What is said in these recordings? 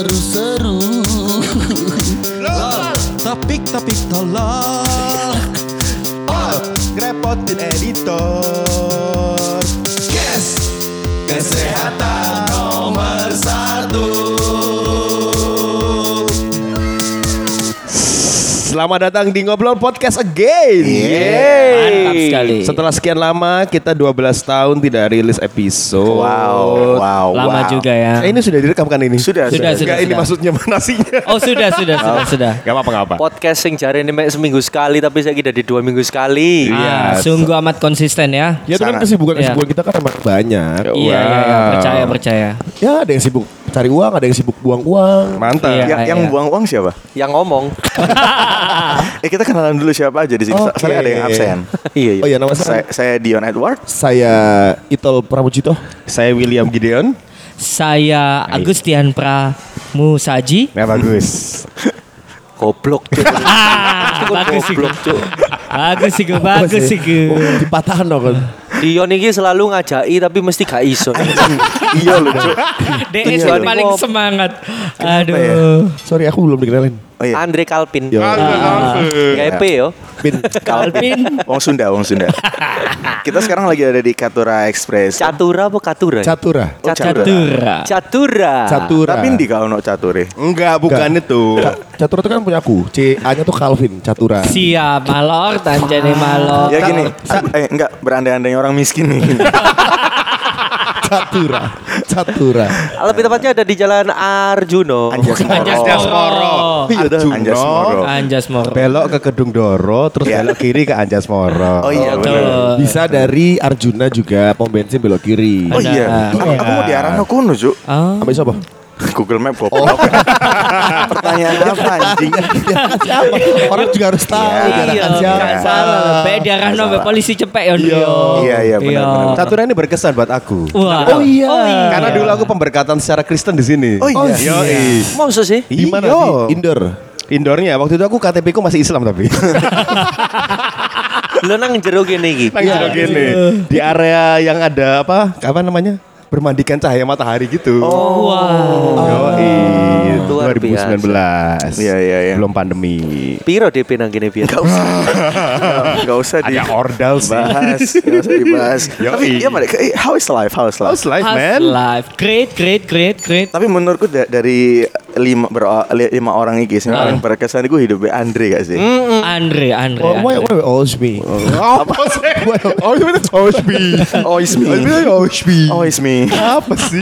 seru-seru. Topik-topik tolong. Ngerepotin editor. Yes, kesehatan nomor satu. Selamat datang di Ngobrol Podcast again. Mantap sekali. Setelah sekian lama kita 12 tahun tidak rilis episode. Wow. Lama juga ya. Ini sudah direkam kan ini? Sudah. Ini maksudnya manasinya. Oh sudah. Gak apa-apa. Podcast yang jari ini seminggu sekali tapi saya tidak di 2 minggu sekali. Iya. Sungguh amat konsisten ya. Ya kan kesibukan kita kan emang banyak. Iya. Percaya. Ya ada yang sibuk cari uang, ada yang sibuk buang uang. Mantap. Yang buang uang siapa? Yang ngomong. Kita kenalan dulu siapa aja di sini. Okay. Soalnya ada yang absen. Iya. Oh iya, nama saya Dion Edward. Saya Itol Pramucito. Saya William Gideon. Saya Agustian Pramusaji. Ya bagus. Goblok tuh. Bagus sih. Dipatahan dong. Dion ini selalu ngajaki tapi mesti gak iso. Iya loh. DS paling semangat. Aduh. Ya? Sorry aku belum dikenalin. Oh, iya. Andre Kalvin. Gak EP yo. Kalvin. Wong Sunda. Kita sekarang lagi ada di Caturra Express. Caturra apa Caturra? Caturra. Tapi ndi gak ono Cature. Enggak, bukan itu. Caturra itu kan punya aku. C-nya tuh Kalvin Caturra. Siap, malor tanjane malor. Ya gini. Enggak berandai-andai orang miskin nih. Caturra. Lebih tepatnya ada di Jalan Arjuno. Anjasmoro. Belok ke Kedung Doro, terus belok kiri ke Anjasmoro. Oh iya, benar. Bisa dari Arjuna juga, pom bensin belok kiri. Oh iya. Aku mau diarahno kuno, Cuk. Sampai siapa? Google Map goblok. Oh. Pertanyaan apa anjing? Orang juga harus tahu. Iya, jangan salah. Diarahno be polisi cepek ya. Iya, benar. Caturra ini berkesan buat aku. Oh iya. Karena dulu aku pemberkatan secara Kristen di sini. Oh iya. Maksud sih? Di mana? Indoornya. Waktu itu aku KTP-ku masih Islam tapi. Lu nang jero kene iki. Di area yang ada apa namanya? Bermandikan cahaya matahari gitu. Oh, wow. Yoi, 2019. Iya. Belum pandemi. Piro DP nang kene piye? Enggak usah ada ordal bahas. Enggak usah dibahas. Tapi ya mereka how is life, man? Great. Tapi menurutku dari 5 orang iki sing paling berkesan iku hidup Andre gak sih? Andre. Always me. Apa sih?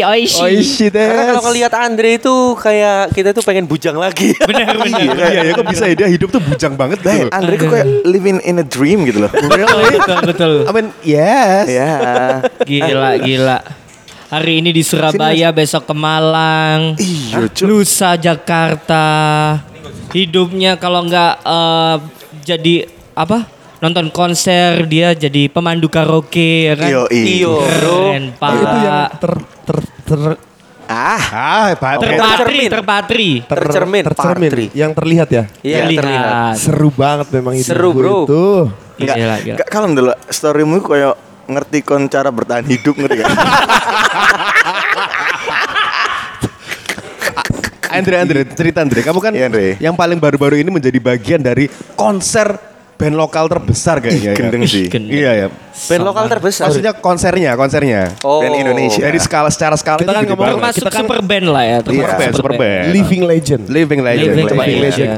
Oishi deh. Karena kalau lihat Andre itu kayak kita tuh pengen bujang lagi. Benar. Iya, kok bisa dia hidup tuh bujang banget gitu. Andre kok kayak living in a dream gitu loh. Really? Betul. I mean, yes. Yeah. Gila. Hari ini di Surabaya, besok ke Malang, lusa Jakarta. Hidupnya kalau enggak jadi apa? Nonton konser, dia jadi pemandu karaoke ya kan. Keren pak. Itu yang tercermin. Yang terlihat ya. Iya, terlihat. Seru banget memang itu. Seru bro. Itu. Enggak kalem dulu. Storymu kayak ngerti kon cara bertahan hidup ngerti kan. Andre, cerita Andre. Kamu kan yang paling baru-baru ini menjadi bagian dari konser band lokal terbesar kayaknya. Gendeng sih. Iya. Band lokal terbesar. Maksudnya konsernya. Oh. Band Indonesia. Jadi skala kita kan ngomong masuk super band lah ya. Super band. Living Legend.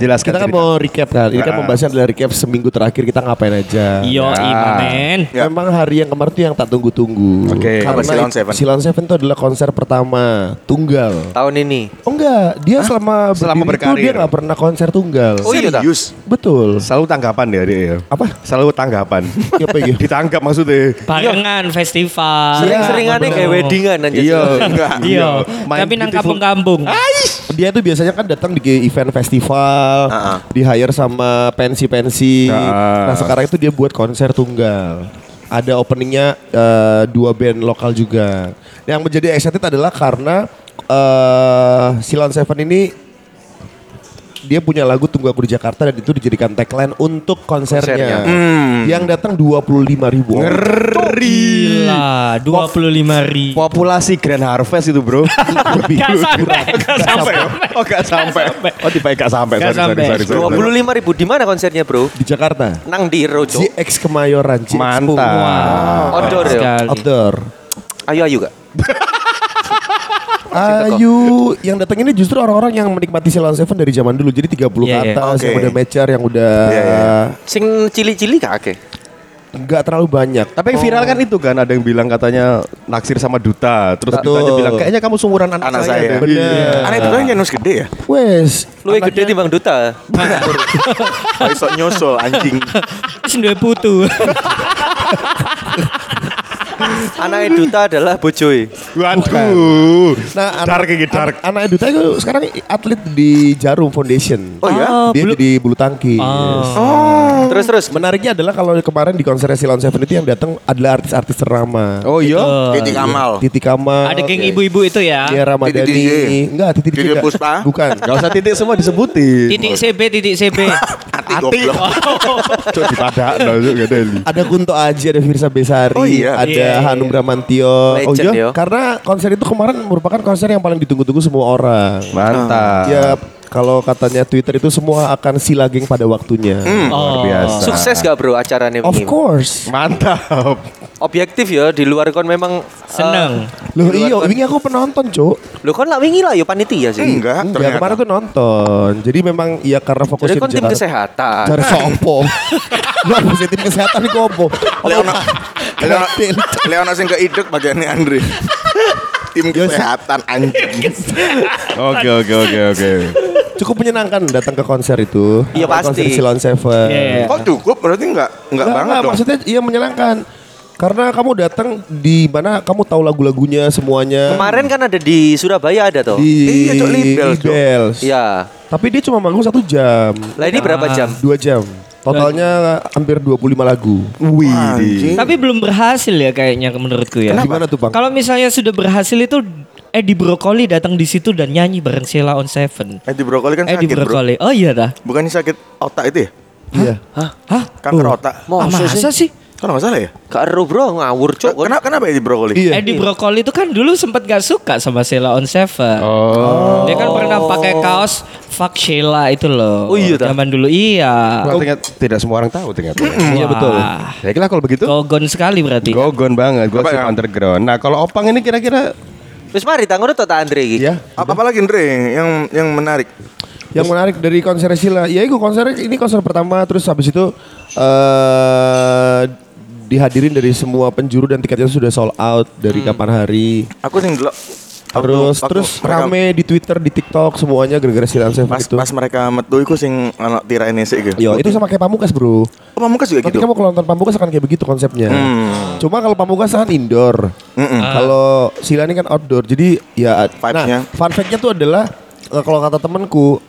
Jelas kita kan mau recap kan. Ini kan pembahasan dari recap seminggu terakhir kita ngapain aja. Yoi man. Memang hari yang kemarin tuh yang tak tunggu-tunggu. Oke. Karena Sheila On 7 itu adalah konser pertama tunggal. Tahun ini. Oh enggak. Dia selama berkarir dia gak pernah konser tunggal. Oh iya. Betul. Selalu tanggapan dia. Selalu tanggapan. Apa iki? Ditanggap maksudnya. Barengan festival. Sering-seringannya kayak weddingan aja. Iya. Tapi nang kampung-kampung. Dia tuh biasanya kan datang di event festival, di hire sama pensi-pensi. Nah, sekarang itu dia buat konser tunggal. Ada openingnya 2 band lokal juga. Yang menjadi excited adalah karena Sheila On 7 ini dia punya lagu Tunggu Aku di Jakarta dan itu dijadikan tagline untuk konsernya. Yang datang 25.000 orang. Ngeri lah, 25.000. Populasi Grand Harvest itu, bro. Gak sampai. Oh, tiba-tiba gak sampai. 25.000 di mana konsernya, bro? Di Jakarta. Nang di Rojo. GX Kemayoran. Mantap. Wow. Outdoor ya. Outdoor. Ayu-ayu gak? Ayu, yang datang ini justru orang-orang yang menikmati Sheila On 7 dari zaman dulu. Jadi 30 ke atas, okay. Yang udah mature, yang udah sing cili-cili kakek. Enggak terlalu banyak. Tapi yang viral kan itu kan, ada yang bilang katanya naksir sama Duta. Terus Dutanya bilang kayaknya kamu seumuran anak saya. Bener. Anak Duta nyanyos gede ya? Wes. Lu yang gede timbang Duta. Besok nyosol anjing. Sendue putu. Anaknya Duta adalah Bojoy. Waduh. Nah, dark. Anaknya Duta itu sekarang atlet di Jarum Foundation. Oh ya? Dia jadi bulu tangkis. Oh. Terus. Menariknya adalah kalau kemarin di konser Sheila On 7 itu yang datang adalah artis-artis ternama. Oh iya? Titi Kamal. Ada geng ibu-ibu itu ya? Iya, Ramadhani. Titi Puspa? Bukan. Gak usah titik semua disebutin. Titik CB. Ati. Cok dipadak. Ada Kunto Aji, ada Firsa Besari. Oh iya. Ada Hanum Bramantio. Legend, oh iya, karena konser itu kemarin merupakan konser yang paling ditunggu-tunggu semua orang. Mantap. Ya, kalau katanya Twitter itu semua akan sila geng pada waktunya. Luar biasa. Sukses gak, bro, acaranya? Of course. Mantap. Objektif ya, di luar kon memang seneng. Loh iya, wingi aku penonton, Cuk. Loh kon lak wingi lah ya panitia sih. Enggak, ternyata. Kemarin tuh nonton. Jadi memang ya karena fokusnya di Jakarta. Jadi kon tim kesehatan. Dari sopo. Lu harus tim kesehatan di Kopo. Leona sing keidek bagiannya Andre. Tim kesehatan anjing. Oke. Cukup menyenangkan datang ke konser itu. Iya pasti. Konser Sheila On 7. Kok cukup? Berarti enggak banget dong. Maksudnya iya menyenangkan. Karena kamu datang di mana kamu tahu lagu-lagunya semuanya. Kemarin kan ada di Surabaya ada toh. Iya, Cok, Libel. Iya. Tapi dia cuma manggung 1 jam. Lah ini berapa jam? 2 jam. Totalnya hampir 25 lagu. Wih. Tapi belum berhasil ya kayaknya menurutku ya. Gimana tuh, Bang? Kalau misalnya sudah berhasil itu Eddie Brokoli datang di situ dan nyanyi bareng Sheila On 7. Eddie Brokoli kan sakit, bro. Oh iya dah. Bukannya sakit otak itu ya? Iya. Hah? Kanker otak. Masa sih? Kan gak salah ya? Gak eruh, bro, ngawur, Cok. Kenapa Eddie Brokoli? Eddie Brokoli itu kan dulu sempat gak suka sama Sheila On 7. Oh. Dia kan pernah pakai kaos Fuck Sheila itu loh. Oh iya tak? Zaman dulu, iya. Tidak semua orang tahu ternyata. Iya betul. Ya kira kalau begitu. Gogon sekali berarti. Gogon banget, gue sih underground. Nah kalau Opang ini kira-kira. Terus mari tanggung itu tak Andre gitu. Ya, apa lagi Andre yang menarik? Yang menarik dari konser Sheila. Ya itu konser ini konser pertama. Terus habis itu. Dihadirin dari semua penjuru dan tiketnya sudah sold out dari kapan hari. Aku sing delok. Terus rame di Twitter, di TikTok semuanya gara-gara Sheila On 7 itu. Pas mereka metu iku sing ana tirane sik iku. Ya, itu sama kayak Pamungkas, bro. Oh, Pamungkas juga gitu. Nanti kamu kalau nonton Pamungkas akan kayak begitu konsepnya. Cuma kalau Pamungkas kan indoor. Kalau Sheila ini kan outdoor. Jadi ya vibes-nya. Nah, fun fact-nya tuh adalah kalau kata temanku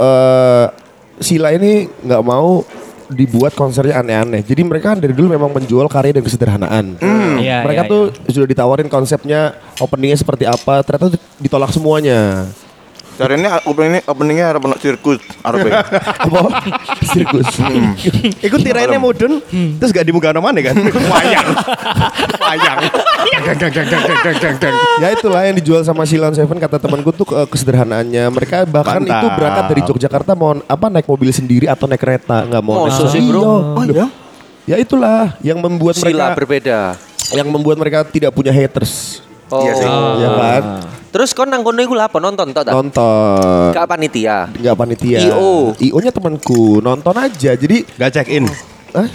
Sheila ini enggak mau dibuat konsernya aneh-aneh. Jadi mereka dari dulu memang menjual karya dan kesederhanaan. Mereka tuh sudah ditawarin konsepnya, openingnya seperti apa, ternyata ditolak semuanya. Caranya openingnya harap anak sirkus. Apa? Sirkus. Ikut tirainnya mudun, terus gak dimugano mana kan? Wayang. Gang. Ya itulah yang dijual sama Sheila On 7 kata temanku tuh kesederhanaannya. Mereka bahkan itu berangkat dari Yogyakarta mau naik mobil sendiri atau naik kereta, nggak mau naik. Oh iya. Ya itulah yang membuat mereka berbeda. Yang membuat mereka tidak punya haters. Iya sih. Ya kan? Terus kon nang kono iku lha apa nonton tok ta? Nonton. Enggak panitia. IO-nya temanku, nonton aja. Jadi enggak check in. Hah?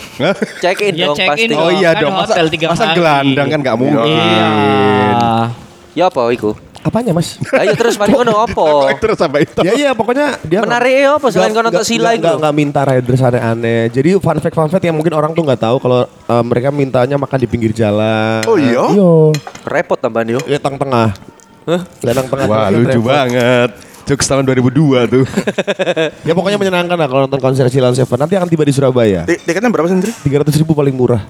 Check in dong pasti. Oh iya dong. Masa gelandang kan enggak mungkin. Iya. Ya apa iku? Apanya, Mas? Ayo terus mari kono opo? Terus sampai itu. Ya pokoknya dia menarike opo selain kono tok Sheila iku. Enggak minta riders aneh-aneh. Jadi fun fact yang mungkin orang tuh enggak tahu kalau mereka mintanya makan di pinggir jalan. Oh iya. Repot tambahan yo. Ya tengah. Lenang tengah. Wah lucu banget. Jokes tahun 2002 tuh. Ya pokoknya menyenangkan lah kalau nonton konser Sheila On 7. Nanti akan tiba di Surabaya. Tiketnya berapa sendiri? 300.000 paling murah.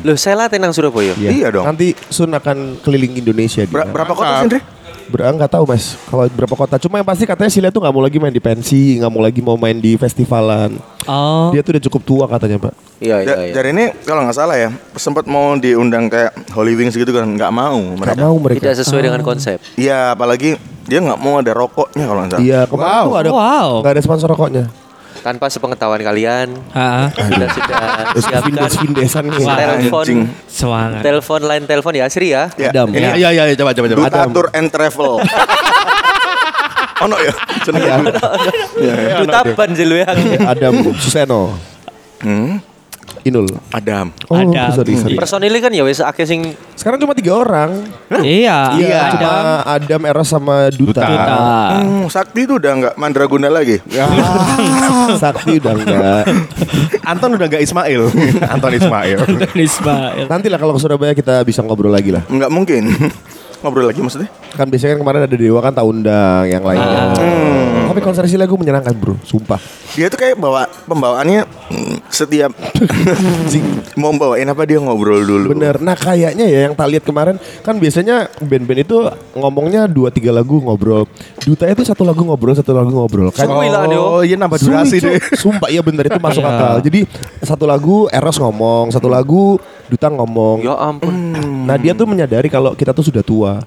Loh saya latihan nang Surabaya? Iya dong. Nanti Sun akan keliling Indonesia. Berapa kota sendiri? Nggak tahu mas, kalau berapa kota. Cuma yang pasti katanya Sheila tuh nggak mau lagi main di pensi, nggak mau lagi mau main di festivalan. Oh. Dia tuh udah cukup tua katanya pak. Iya. Dari ini kalau nggak salah ya, sempat mau diundang kayak Holy Wings gitu kan, nggak mau. Nggak mau mereka. Tidak sesuai dengan konsep. Iya, apalagi dia nggak mau ada rokoknya kalau nggak salah. Iya, kemarin tuh ada, nggak ada sponsor rokoknya. Tanpa sepengetahuan kalian, kita sudah siapkan telepon line telepon ya Asri ya. Iya, coba. Duta Tour and Travel. Ono ya, senengnya. Duta Ban jeluang. Adam Suseno. Inul. Adam. Oh, sorry. Personilnya kan ya wes akeh sing. Sekarang cuma 3 orang. Iya. Cuma Adam, Eros sama Duta. Sakti itu udah enggak Mandraguna lagi. Sakti udah enggak. Anton udah enggak Ismail. Anton Ismail. Nantilah kalau ke Surabaya kita bisa ngobrol lagi lah. Enggak mungkin. Ngobrol lagi maksudnya? Kan biasanya kan kemarin ada Dewa kan tak undang yang lainnya. Tapi konser Sheila gue menyenangkan bro, sumpah. Dia tuh kayak bawa pembawaannya setiap mau bawain apa dia ngobrol dulu. Bener. Nah kayaknya ya yang tak lihat kemarin kan biasanya band-band itu ngomongnya 2-3 lagu ngobrol. Duta itu satu lagu ngobrol. Kan, oh iya nambah durasi deh. Sumpah iya bener itu masuk akal. Jadi satu lagu Eros ngomong, satu lagu Duta ngomong. Ya ampun. Nah dia tuh menyadari kalau kita tuh sudah tua.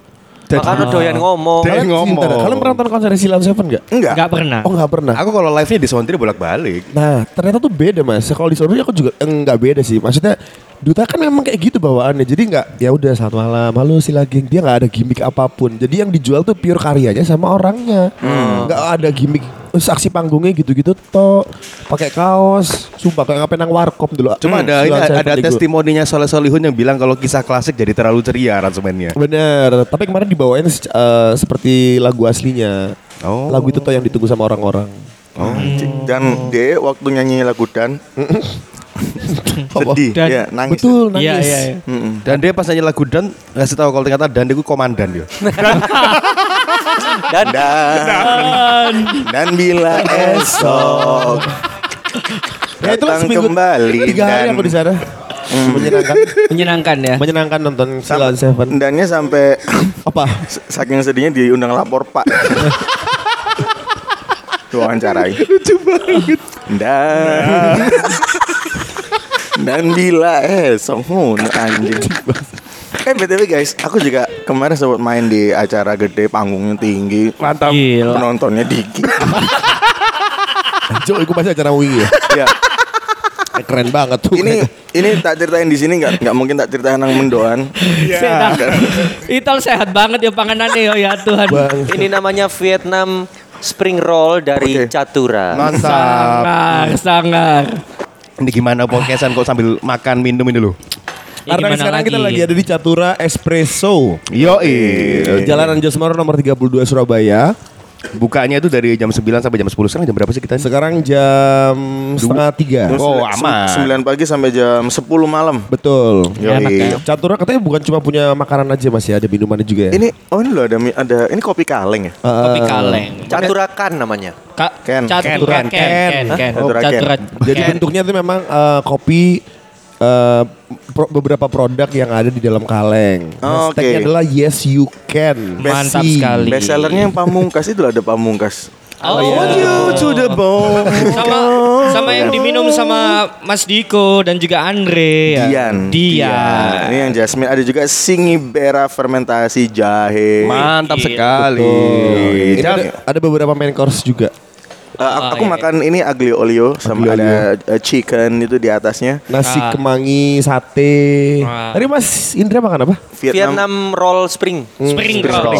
Makanya doyan ngomong. Kalian pernah nonton konser Sheila On 7 gak? Enggak pernah. Oh gak pernah. Aku kalau live-nya di Soundtree bolak-balik. Nah ternyata tuh beda mas. Kalau di Soundtree aku juga enggak beda sih. Maksudnya Duta kan memang kayak gitu bawaannya. Jadi enggak ya udah selamat malam, halo Sheila Geng. Dia gak ada gimmick apapun. Jadi yang dijual tuh pure karyanya sama orangnya. Gak ada gimmick saksi panggungnya gitu-gitu tok, pakai kaos, sumpah kayak ngapain nang warkop dulu. Cuma ada testimoninya Soleh Solihun yang bilang kalau kisah klasik jadi terlalu ceria aransemennya. Bener, tapi kemarin dibawain seperti lagu aslinya. Oh. Lagu itu toh yang ditunggu sama orang-orang. Oh. Dan dia waktu nyanyi lagu Dan sedih, ya nangis. Betul, nangis. Iya. Dan dia pas nyanyi lagu Dan ngasih tahu kalau ternyata Dan itu komandan dia. Dan bila esok datang kembali. 3 hari aku di sana. Menyenangkan nonton Sheila On 7. Dannya sampai apa? Saking sedihnya diundang lapor pak. Diwawancarai. Lucu banget. Dan bila esok anjing. BTW guys, aku juga kemarin sempat main di acara gede, panggungnya tinggi, mantap, penontonnya dikit. Jo, itu masih acara Wii ya. Keren banget tuh. Ini tak ceritain di sini nggak mungkin tak ceritain nang Mendoan. Iya. Itol sehat banget ya panganannya ya Tuhan. Ini namanya Vietnam Spring Roll dari Caturra. Sangar. Ini gimana podcastan kok sambil makan minum ini loh? Ya, karena sekarang kita lagi ada di Caturra Espresso. Yoi. Jalan Anjasmoro nomor 32 Surabaya. Bukanya itu dari jam 9 sampai jam 10. Sekarang jam berapa sih kita? Sekarang jam 2:30. Oh aman. 9 pagi sampai jam 10 malam. Betul. Yoi. Caturra katanya bukan cuma punya makanan aja mas ya, ada minumannya juga ya. Ini ini loh ada ini kopi kaleng ya. Kopi kaleng. Caturra Kan namanya. Caturra Ken. Jadi bentuknya itu memang kopi. Beberapa produk yang ada di dalam kaleng. Hashtagnya adalah Yes You Can. Mantap sekali. Best sellernya yang Pamungkas itu ada Pamungkas. You to the bone. Sama yang diminum sama Mas Diko dan juga Andre. Dian. Ini yang Jasmine ada juga Singibera fermentasi jahe. Mantap sekali. Ini ada beberapa main course juga. Aku makan ini aglio olio sama ada chicken itu di atasnya. Nasi kemangi, sate. Tadi Mas Indra makan apa? Vietnam Roll Spring. Spring Roll.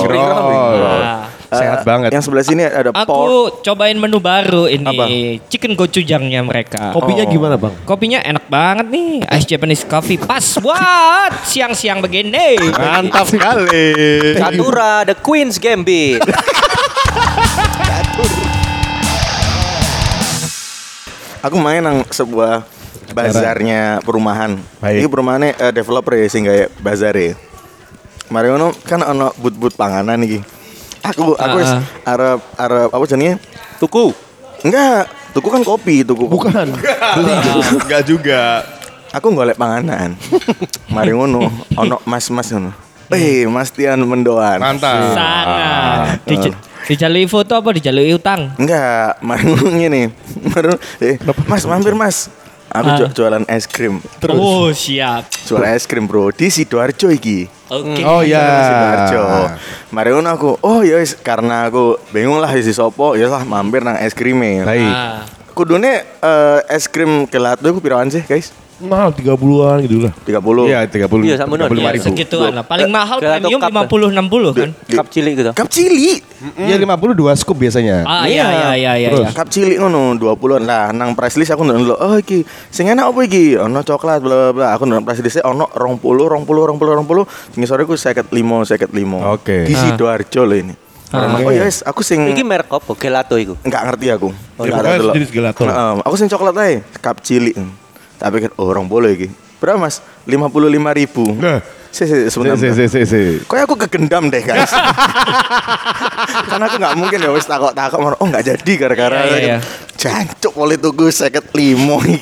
Sehat banget. Yang sebelah sini ada pork. Aku cobain menu baru ini. Apa? Chicken gochujangnya mereka. Kopinya gimana bang? Kopinya enak banget nih. Ice Japanese coffee pas buat siang-siang begini. Mantap sekali. Caturra The Queen's Gambit. Aku main nang sebuah bazarnya perumahan. Ini perumahannya developer ya sehingga ya bazar ya. Mariono kan ono but-but panganan iki. Aku arep apa jenenge? Tuku. Enggak, tuku kan kopi, tuku. Bukan. Enggak juga. Aku golek panganan. Mariono ono mas-mas ngono. Mas Tian Mendoan. Mantap. Sangat. Dijalui foto apa dijalui utang? Enggak, marungnya nih. Mas mampir Mas. Aku jualan es krim. Terus. Oh siap. Jualan es krim bro di Sidoarjo iki. Okay. Oh iya. Sidoarjo. Marung aku. Oh ya wis karena aku bingung lah isi sopo, ya lah mampir nang es krime. Baik. Kudune es krim gelato iku pirawan sih, guys? Mahal 30-an gitu lah. 30. Iya, 30. Iya, sama 35.000. Segituan lah. Paling mahal premium 50-60 kan. Cup cilik gitu. Cup cilik. Iya 50 2 scoop biasanya. Ah iya. Cup cilik ngono 20-an lah. Nang price list aku ndelok, oh iki sing enak opo iki? Ono coklat bla bla. Aku ndelok price list-e ono 20. Ngisore ku 55. Oke. Di Sidoarjo lho ini. Oh iya wis, aku sing iki merek opo? Gelato iku. Enggak ngerti aku. Gelato. Aku sing coklat ae, cup cilik. Tak pikir, oh orang boleh lagi. Berapa mas? 55.000. Nah. Sebentar. Kok aku kegendam deh guys. Karena aku gak mungkin ya wis takok-takok. Oh gak jadi gara-gara. Iya. Jancuk oleh tuku 55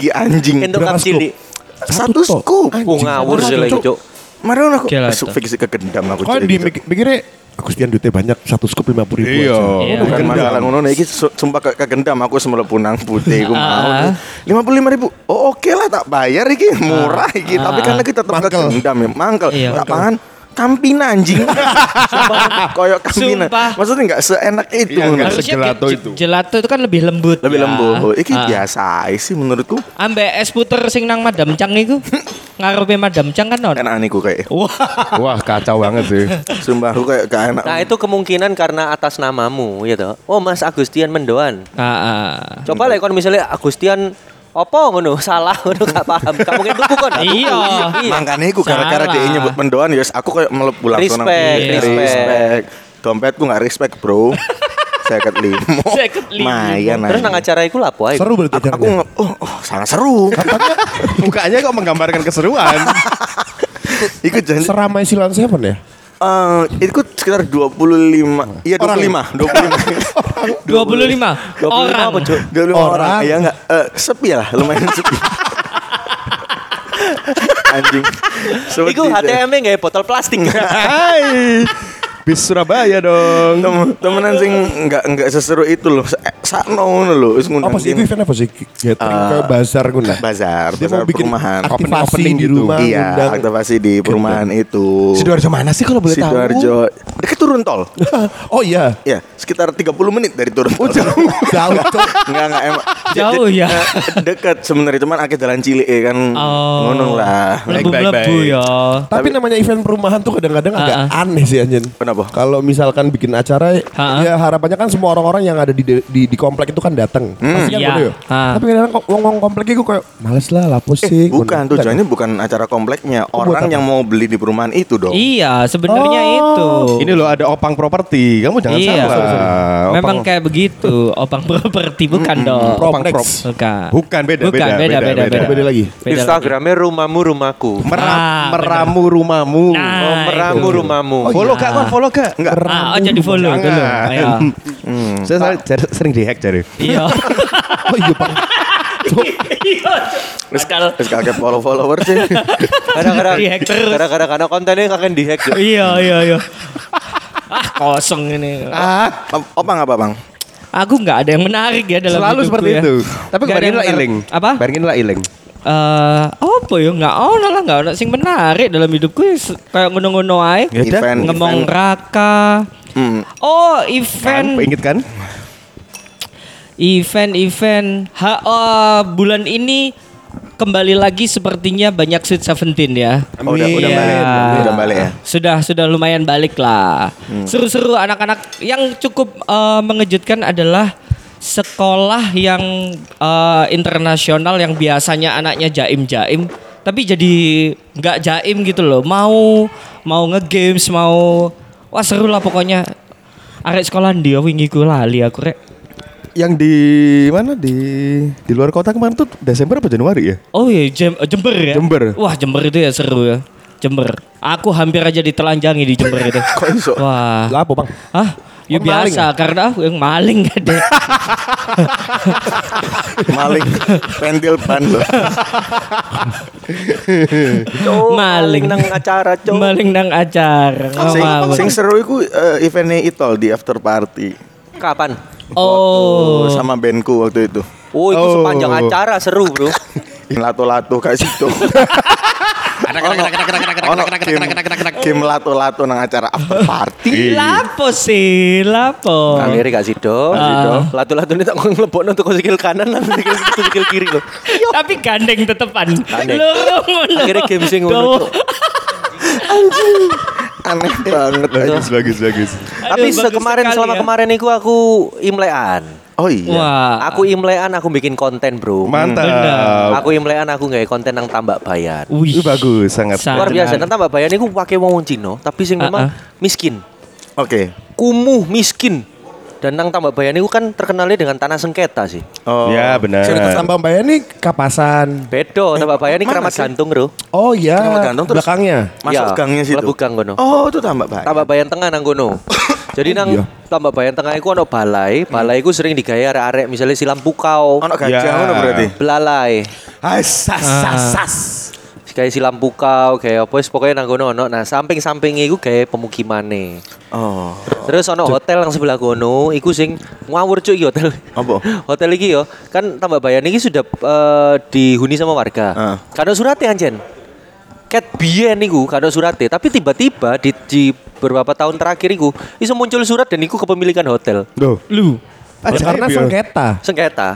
iki anjing. Entuk kap cilik. Satu scoop. Wong ngawur sih lagi cuk. Mari aku fiksi kegendam aku. Kok dipikirnya Agustian duitnya banyak, satu scoop 50.000 aja. Iya. Bukan masalah ngono nek iki sumpah kegendam aku semlebu nang putih iku mau. 55.000. Oh oke lah tak bayar iki murah iki, tapi karena kita tetap kegendam ya. Mangkel. Lapangan Kampina anjing. Sumpah koyok Kampina. Maksudnya enggak seenak itu. Enggak segelato itu. Gelato itu kan lebih lembut. Lebih lembut. Iki biasa sih menurutku. Ambe es puter sing nang Madam Cang iku. Ngarepe Madam Cang kan enak niku kayak. Wah, kacau banget sih. Sumpah aku kayak gak enak. Nah, itu kemungkinan karena atas namamu ya toh. Oh, Mas Agustian Mendoan. Heeh. Coba lek kon misalnya Agustian opo ngono salah ngono gak paham. Kamu mungkin tuku kon. Iya. Makane iku gara-gara dhek nyebut Mendoan ya aku koyo mlebu langsung nang. Respect. Dompetku gak respect, Bro. 55. Mayan. Terus nang acara iku lapo ae. Seru berarti acaranya. Aku sangat seru. Mukanya kok menggambarkan keseruan. Ikut jalan seramai Sheila On 7 ya? Ikut sekitar 25. Iya 25. 25 orang. 25 orang. Ya enggak sepi lah, lumayan sepi. Anjing. Iku HTM-e nggawe botol plastik. Hai. Bis Surabaya dong. Temenan sing enggak seseru itu loh. Sakno ngono lho. Wis ngono. Apa sih itu event apa sih? Gathering ke bazar ngono. Bazar. Dia mau bikin perumahan. Opening di rumah. Iya, aktivasi di perumahan itu. Sidoarjo mana sih kalau boleh tahu? Sidoarjo dekat turun tol. Oh iya. Iya, sekitar 30 menit dari turun tol. Jauh. Enggak emang. Jauh ya. Dekat sebenarnya cuman akeh dalan cilik kan. Ngono lah. Baik-baik. Tapi namanya event perumahan tuh kadang-kadang agak aneh sih anjen. Kalau misalkan bikin acara ya harapannya kan semua orang-orang yang ada di komplek itu kan datang. Pasti kan gitu ya. Tapi kadang-kadang wong-wong kompleknya gue kayak males lah lapo sih. Bukan tujuannya bukan acara kompleknya, orang yang mau beli di perumahan itu dong. Iya, sebenarnya itu. Ini loh ada opang properti. Kamu jangan salah. Memang kayak begitu. Opang properti bukan dong. Opang prop. Bukan beda. Beda lagi. Instagramnya rumahmu rumahku. Meramu rumahmu. Meramu rumahmu. Follow gak kok? Follow gak? Enggak. Aja di follow dulu. Saya sering di hack cari. Iya. Oh iya Pak. Iya. Sekal ke follower sih. Kadang-kadang kontennya kakek di hack. Iya. Kosong ini. Apa enggak Bang? Aku enggak ada yang menarik ya dalam selalu seperti ya. Itu. Tapi barenginlah iling. Apa? Barenginlah iling. Apa ya enggak ono lah enggak ono sing menarik dalam hidupku kayak ngono-ngono ae ngomong raka. Oh, event. Ingat kan? Event-event bulan ini kembali lagi sepertinya banyak Sweet 17 ya. Oh, udah balik ya. Sudah lumayan balik lah. Seru-seru anak-anak yang cukup mengejutkan adalah sekolah yang internasional yang biasanya anaknya jaim-jaim tapi jadi gak jaim gitu loh. Mau nge-games, mau wah seru lah pokoknya. Arek sekolah ndi wingi ku lali aku rek. Yang di mana di luar kota kemarin tuh Desember apa Januari ya? Oh iya Jember ya. Jember. Wah Jember itu ya seru ya. Jember. Aku hampir aja ditelanjangi di Jember itu. Kok iso? Wah. Lah apa Bang? Hah? Ya oh, biasa maling, karena aku yang maling gede. Maling pendil ban. Maling nang acara, cok. Maling nang acara. Sing seru iku eventnya Itol di after party. Kapan? Oh, sama bandku waktu itu. Oh, itu sepanjang acara seru, Bro. Lato-lato kayak situ. Game lato-lato nang acara after party. Lapo sih, lapo. Kaliri gak sido, lato-lato ini tak ngelebokno untuk sikil kanan lan sikil kiri lho. Tapi gandeng tetepan. Lho ngono. Akhire game sing ngono. Anjing. Aneh banget. Bagus. Tapi selama kemarin niku aku imlekan. Oh iya. Wah. Aku imlean, aku bikin konten, Bro. Mantap. Aku imlean, aku nggawe konten nang Tambak Bayan. Wih, bagus, sangat luar biasa. Nang Tambak Bayan iku pake wong Cina, tapi sing memang miskin. Oke. Okay. Kumuh miskin. Dan nang Tambak Bayan iku kan terkenalnya dengan tanah sengketa sih. Oh. Ya, benar. Cerita Tambak Bayan ini kapasan. Bedo, Tambak Bayan ini Keramat Gantung, Bro. Oh iya. Keramat Gantung terus belakangnya. Masuk ya, gangnya situ. Mlebu gang kono. Oh, itu Tambak Bayan. Tambak Bayan tengah nang kono. Jadi nang Tambak Bayan tengah iku ono balai iku sering digaya arek-arek misalnya silam pukau. Ono gajah ngono berarti. Belalai. Sas. Kayak silam pukau, kayak apa wis pokoke nang kono ono. Nah, samping-sampinge iku gawe pemukimane. Oh. Terus ono hotel nang sebelah kono iku sing ngawur cuk iki hotel. Apa? Hotel iki yo kan Tambak Bayan iki sudah dihuni sama warga. Kado surate anjen. Ket biyen niku kado surate, tapi tiba-tiba di beberapa tahun terakhir iku iso muncul surat dan iku kepemilikan hotel. Loh. Karena sengketa.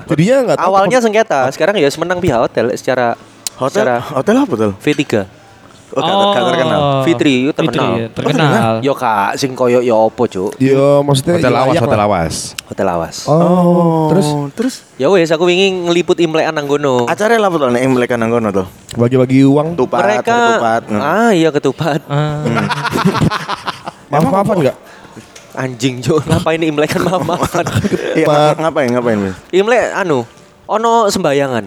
Jadinya awalnya sengketa, sekarang ya semenang pihak hotel secara hotel apa hotel? V3. Gak terkenal. V3 itu terkenal. Terkenal. Yo kak sing koyo yo opo, Cuk? Yo maksudnya hotel awas. Oh. Terus ya wes aku ingin ngeliput imlekan nang gono. Acara laput ana imlekan nang gono to. Bagi-bagi uang. Tupat, ketupat. Ah iya ketupat. Maaf-maafan enggak? Anjing, Jo. Ngapain imlek kan maaf-maafan? Iya, ngapain? Imlek ono sembayangan.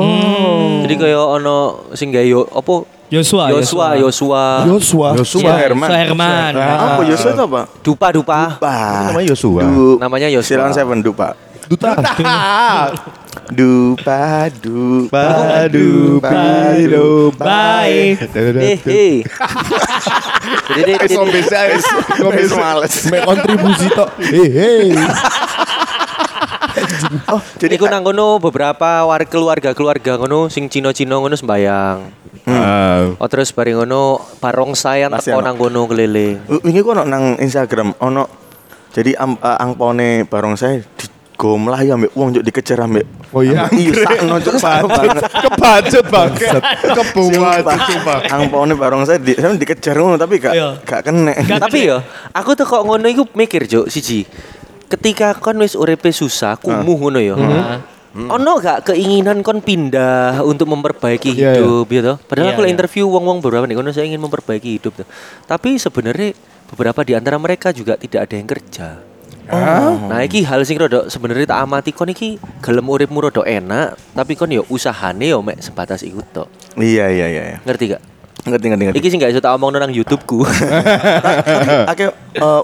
Oh. Jadi kaya ono sing gawe apa? Yosua Herman. Apa Yosua itu apa? Dupa. Namanya Yosua. Namanya Yosua. Sheila On 7 Dupa. Dupa. Bye. Jadi kombes males. Me kontribusi tok. Oh, jadi aku nang kono beberapa keluarga ngono sing Cina-Cina ngono sembayang. Terus bari ngono barongsai yang teko nang kono keliling. Wingi ku ono nang Instagram ono jadi angpone barongsai digomlah ya ambek wong juk dikejar ambek. Oh iya. Sakno juk banget. Kebajet banget. Kebuat sumpah. Angpone barongsai dikejar ngono tapi gak kena. Tapi yo aku tuh kok ngono iku mikir juk siji. Ketika kon wis urepe susah, kumuh ngono ya. Ono gak keinginan kon pindah untuk memperbaiki hidup gitu. Padahal aku interview wong-wong beberapa nih kono saya ingin memperbaiki hidup. Tapi sebenarnya beberapa di antara mereka juga tidak ada yang kerja. Nah iki hal sing rodok sebenarnya tak amati kon iki gelem uripmu rodok enak, tapi kon yo usahane yo mek sebatas iku tok. Iya. Ngerti gak? Ngerti. Iki sing gak iso tak omongno nang YouTube-ku. Oke,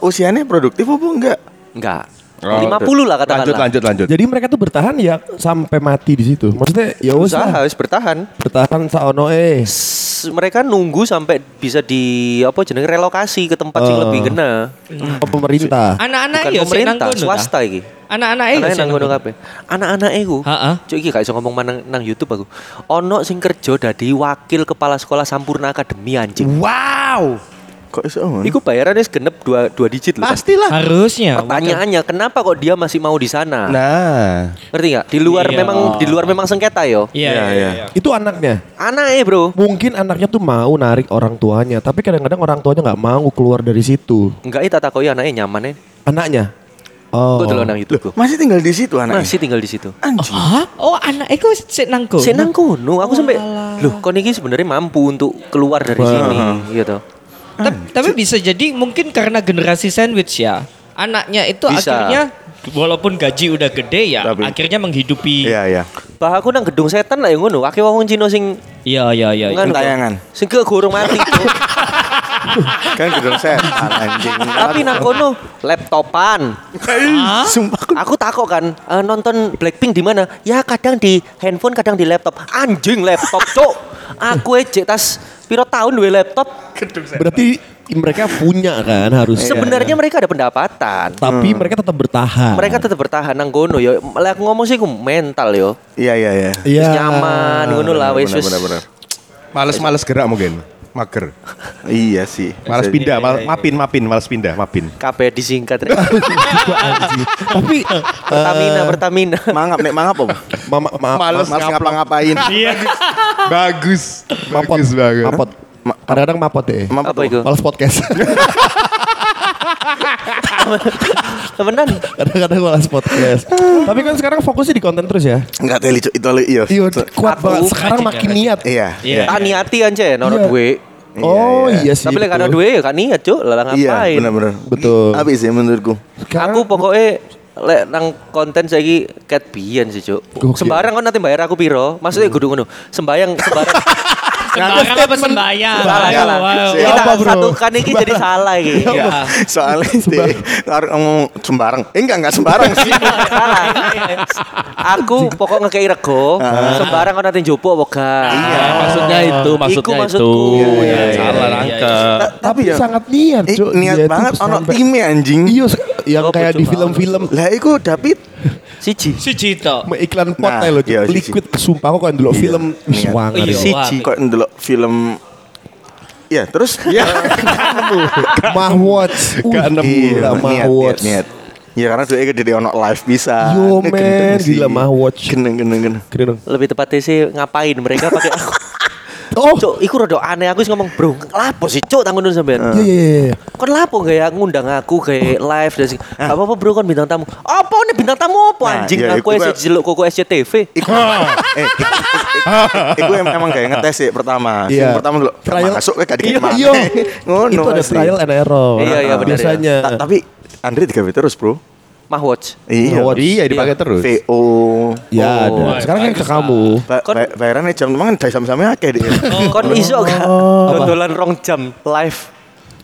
usiane produktif apa enggak? Enggak. 50 lah katakanlah. Lanjut. Jadi mereka tuh bertahan ya sampai mati di situ. Maksudnya ya usaha harus bertahan. Bertahan saonoe. Mereka nunggu sampai bisa di apa jenenge relokasi ke tempat yang lebih kena. Pemerintah. Anak-anak ya pemerintah swasta iki. Anak-anake ya nang ngono kabeh. Anak-anake ku. Heeh. Cuk iki gak iso ngomong nang YouTube aku. Ono sing kerja dadi wakil kepala sekolah Sampurna Akademi anjing. Wow. Kok iso? Iku bayarannya genep 2 digit loh. Pastilah. Harusnya. Pertanyaannya kenapa kok dia masih mau di sana? Nah, ngerti enggak? Di luar memang sengketa yo. Iya. Itu anaknya. Anaknya, Bro. Mungkin anaknya tuh mau narik orang tuanya, tapi kadang-kadang orang tuanya enggak mau keluar dari situ. Enggak, tak takoki anaknya nyaman ya. Anaknya. Oh. Kok nang YouTube. Masih tinggal di situ anaknya. Masih tinggal di situ. Anjir. Oh, anak iku sik nang kono. Sik nang kono. Aku sampai loh, kon iki sebenarnya mampu untuk keluar dari sini gitu. Tapi bisa jadi mungkin karena generasi sandwich ya. Anaknya itu bisa. Akhirnya walaupun gaji udah gede ya, tapi akhirnya menghidupi. Iya. Bah aku nang gedung setan lah yang ngono, akeh wong Cina sing iya. Nang tayangan. Sing ke gorong mati. Kan gedung setan anjing. Tapi nangkono laptopan. Sumpah. Aku takok kan nonton Blackpink di mana? Ya kadang di handphone, kadang di laptop. Anjing laptop, cok. Aku ejek tas piro tahun duwe laptop. Berarti mereka punya kan harusnya. Sebenarnya mereka ada pendapatan. Tapi mereka tetap bertahan. Mereka tetap bertahan nang gono yo. Lek ngomong sih ku mental yo. Iya. Wis nyaman ngono lah wis. Males-males gerak mungkin. Mager. Iya sih. Males pindah, males pindah. Kabeh disingkat. Tapi Pertamina. Mangap apa? Males ngapa-ngapain. Bagus. Kadang-kadang mapot deh. Apa itu? Males podcast. Temenan. Kadang-kadang males podcast. Tapi kan sekarang fokusnya di konten terus ya. Enggak teli itu iya. Iya kuat banget sekarang makin niat. Iya. Tak niati aja ono duit. Oh iya sih. Tapi lek ono duit ya kan niat cuk, lah ngapain. Iya benar-benar. Betul. Habis sih menurutku. Aku pokoknya lek nang konten saiki ket biyen sih cuk. Sembarang kon nanti bayar aku piro? Maksudnya kudu ngono. Sembarang Sembayang. Kita satukan ini jadi salah gitu. Ya. Soalnya orang ngomong sembarang. Enggak sembarang sih. Salah. Aku pokok ngekei rego, sembarang kan nanti jopo apa gak. Iya, maksudnya itu. Iya, salah nangkep. Tapi sangat niat, Cuk. Niat banget ono time anjing. Iya, yang kayak di film-film. Lah iku David Siji tok. Iklan pot ae lho, liquid sumpah kok kan ndelok film suwang. Siji kok ndelok film. Ya, terus ya Mah watch. Ya karena duwe gede ono live bisa. Yo men, gila mah watch. Geneng. Lebih tepatnya sih ngapain mereka pakai aku. Oh, Cuk, iku rodok aneh aku wis ngomong, "Bro, lapo sih Cuk tanggung sampean?" Iya. Kon lapo gak ngundang aku kayak live dan sing. Apa-apa Bro kon bintang tamu. Apa ini bintang tamu apa anjing aku wis jeluk koko SCTV. Iku emang gak ngetes sih pertama. Sing pertama dulu masuk gak dikit mah. Ngono. Itu ada trial and error. Iya benar. Biasanya. Tapi Andre digawe terus, Bro. Mahwatch. Iya dipakai terus. VO. Ya, sekarang kan ke kamu. Bayarannya jam teman kan sama-sama akeh deh. Kon iso gak? Dodolan rong jam live.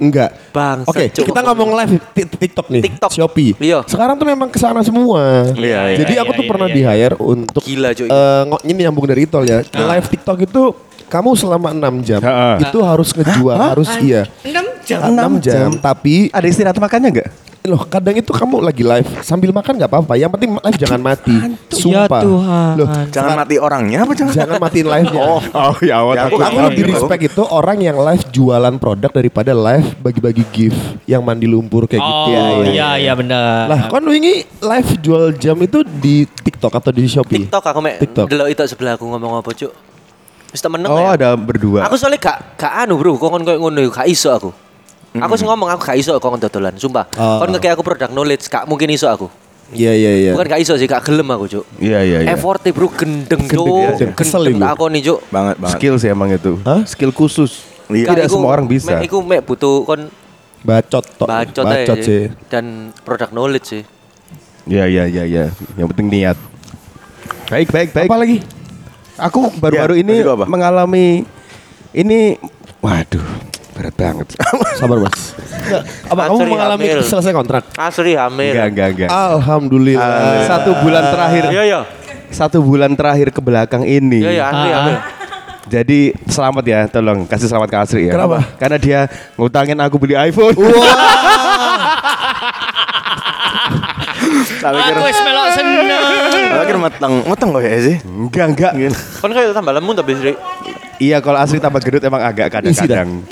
Enggak. Bang. Oke, kita ngomong live TikTok nih. Shopee. Sekarang tuh memang kesana semua. Jadi aku tuh pernah di hire untuk ini nyambung dari Itol ya. Live TikTok itu kamu selama 6 jam itu harus ngejual, harus iya. 6 jam. Tapi ada istirahat makannya enggak? Loh kadang itu kamu lagi live sambil makan gak apa-apa. Yang penting live jangan mati. Sumpah ya Tuhan. Loh, jangan mati orangnya apa jangan matiin live-nya. Oh ya Allah. Aku lebih respect itu orang yang live jualan produk daripada live bagi-bagi gift yang mandi lumpur kayak gitu. Oh iya benar. Lah kan lu ini live jual jam itu di TikTok atau di Shopee? TikTok aku delok itu sebelah aku ngomong apa Cuk. Wis temen ya. Oh ada berdua. Aku soalnya gak anu Bro, kok ngono gak iso aku. Aku ngomong aku gak iso kok ndodolan, sumpah. Kon ngekek aku produk knowledge, gak mungkin iso aku. Iya. Bukan gak iso sih, gak gelem aku, Cuk. Iya. Effort-e Bro gendeng. Kesel aku nih, Cuk. Banget. Skill sih emang itu. Hah? Skill khusus. Tidak semua orang bisa. Iku mek butuh kon bacot sih. Dan produk knowledge sih. Iya. Yang penting niat. Baik. Apa lagi? Aku baru-baru ini mengalami ini waduh. Berat banget. Sabar Mas. Apa kamu mengalami selesai kontrak? Asri hamil. Enggak. Alhamdulillah. 1 bulan terakhir. Iya. 1 bulan terakhir ke belakang ini. Iya, Asri hamil. Jadi selamat ya, tolong kasih selamat ke Asri ya. Kenapa? Karena dia ngutangin aku beli iPhone. Aku wis melok seneng. Lagi mateng kok ya sih? Enggak. Kan kayak tambah lemu tapi Asri. Iya, kalau Asri tambah gedut emang agak kadang-kadang.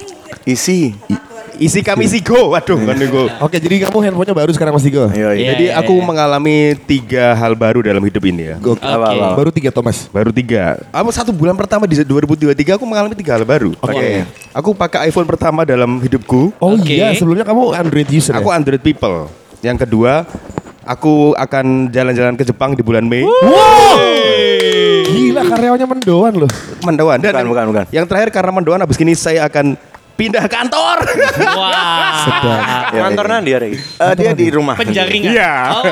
Isi kami Sigo. Waduh kan Sigo. Oke jadi kamu handphonenya baru sekarang Mas Sigo. Jadi aku mengalami 3 hal baru dalam hidup ini ya. Okay. Baru 3 Thomas. Baru 3. Aku 1 bulan pertama di 2023 aku mengalami 3 hal baru. Oke. Aku pakai iPhone pertama dalam hidupku. Oh iya sebelumnya kamu Android user. Aku Android people. Yang kedua aku akan jalan-jalan ke Jepang di bulan Mei. Gila karyawannya Mendoan loh. Mendoan. Bukan. Yang terakhir karena Mendoan abis ini saya akan pindah kantor. Wah. Kantor nang dia lagi. Dia di rumah. Penjaringan. Iya. Oh,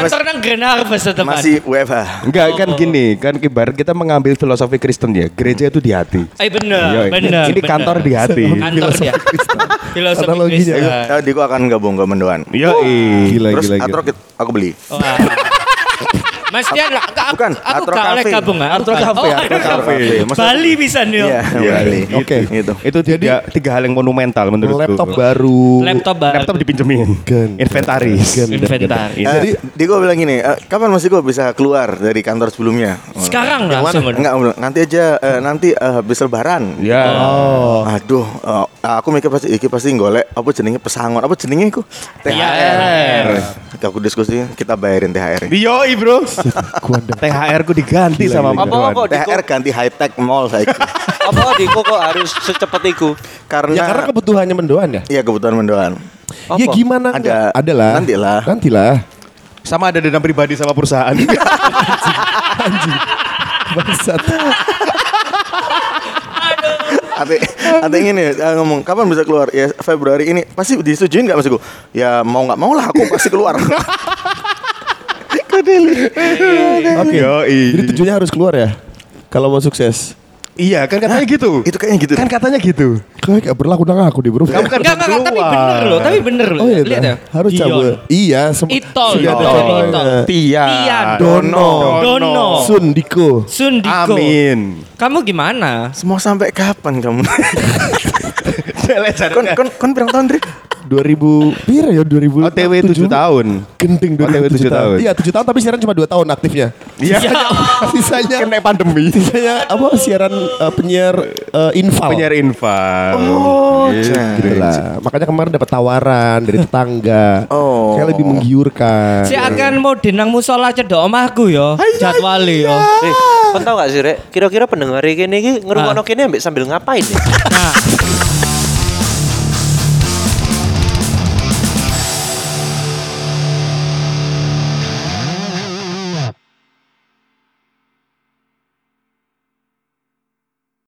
kantor nang Grand Harvest teman. Masih UEFA. Enggak kan gini, kan kibar kita mengambil filosofi Kristen ya. Gereja itu di hati. Bener, bener. Ini kantor di hati. Kantor ya. Filosofi Kristen. Tadi gua akan gabung ke Mendoan. Yo. Terus Artro aku beli. Mas Dian, bukan, aku kalah gabung nggak? Artro cafe. Bali bisa nih. Iya, Bali. Oke, gitu. Itu jadi tiga hal yang monumental menurutku. Laptop baru. Laptop dipinjemin. Inventaris. Jadi, gue bilang gini, kapan masih gue bisa keluar dari kantor sebelumnya? Sekarang lah. Enggak, nanti aja, nanti habis Lebaran. Iya. Aduh, aku mikir pasti golek. Apa jenenge pesangon? Apa jenenge iku? THR. Aku diskusinya, kita bayarin THR. Yoi, bro. THR ku diganti sama Mendoan. THR ganti high tech mall saiki. Apa di kok harus secepat iku? Karena kebutuhannya Mendoan ya? Iya, kebutuhan Mendoan. Apa? Ya gimana? Ada lah. Nantilah. Sama ada dendam pribadi sama perusahaan. Anjing. Bangsat. Ate ini ngomong kapan bisa keluar? Ya Februari ini. Pasti disetujuin enggak maksud gue? Ya mau enggak mau lah aku pasti keluar. Oke. Jadi tujuannya harus keluar ya. Kalau mau sukses. Iya, kan katanya gitu. Itu kayaknya gitu. Kan katanya gitu. Kayak berlaku dengan aku di bro. Kamu kan enggak tapi bener loh. Oh, iya, lihat ya. Harus coba. Iya, Itol. Tia Dono. Sundiko. Amin. Kamu gimana? Semua sampai kapan kamu? Kon berapa tahun, Dri? 2000 pira ya 2000 OTW 7 tahun. Genting 2007 tahun. Iya 7 tahun tapi siaran cuma 2 tahun aktifnya. Iya. Sisanya kena pandemi. Sisanya apa siaran penyiar infal. Oh, gitu lah. Makanya kemarin dapat tawaran dari tetangga. Oh. Kayak lebih menggiurkan. Si akan mau denang musola cedok omahku ya. Jadwali yo. Kon tau gak sih Rek? Kira-kira pendengar kene iki ngrungokno kene ambek sambil ngapain? Nah.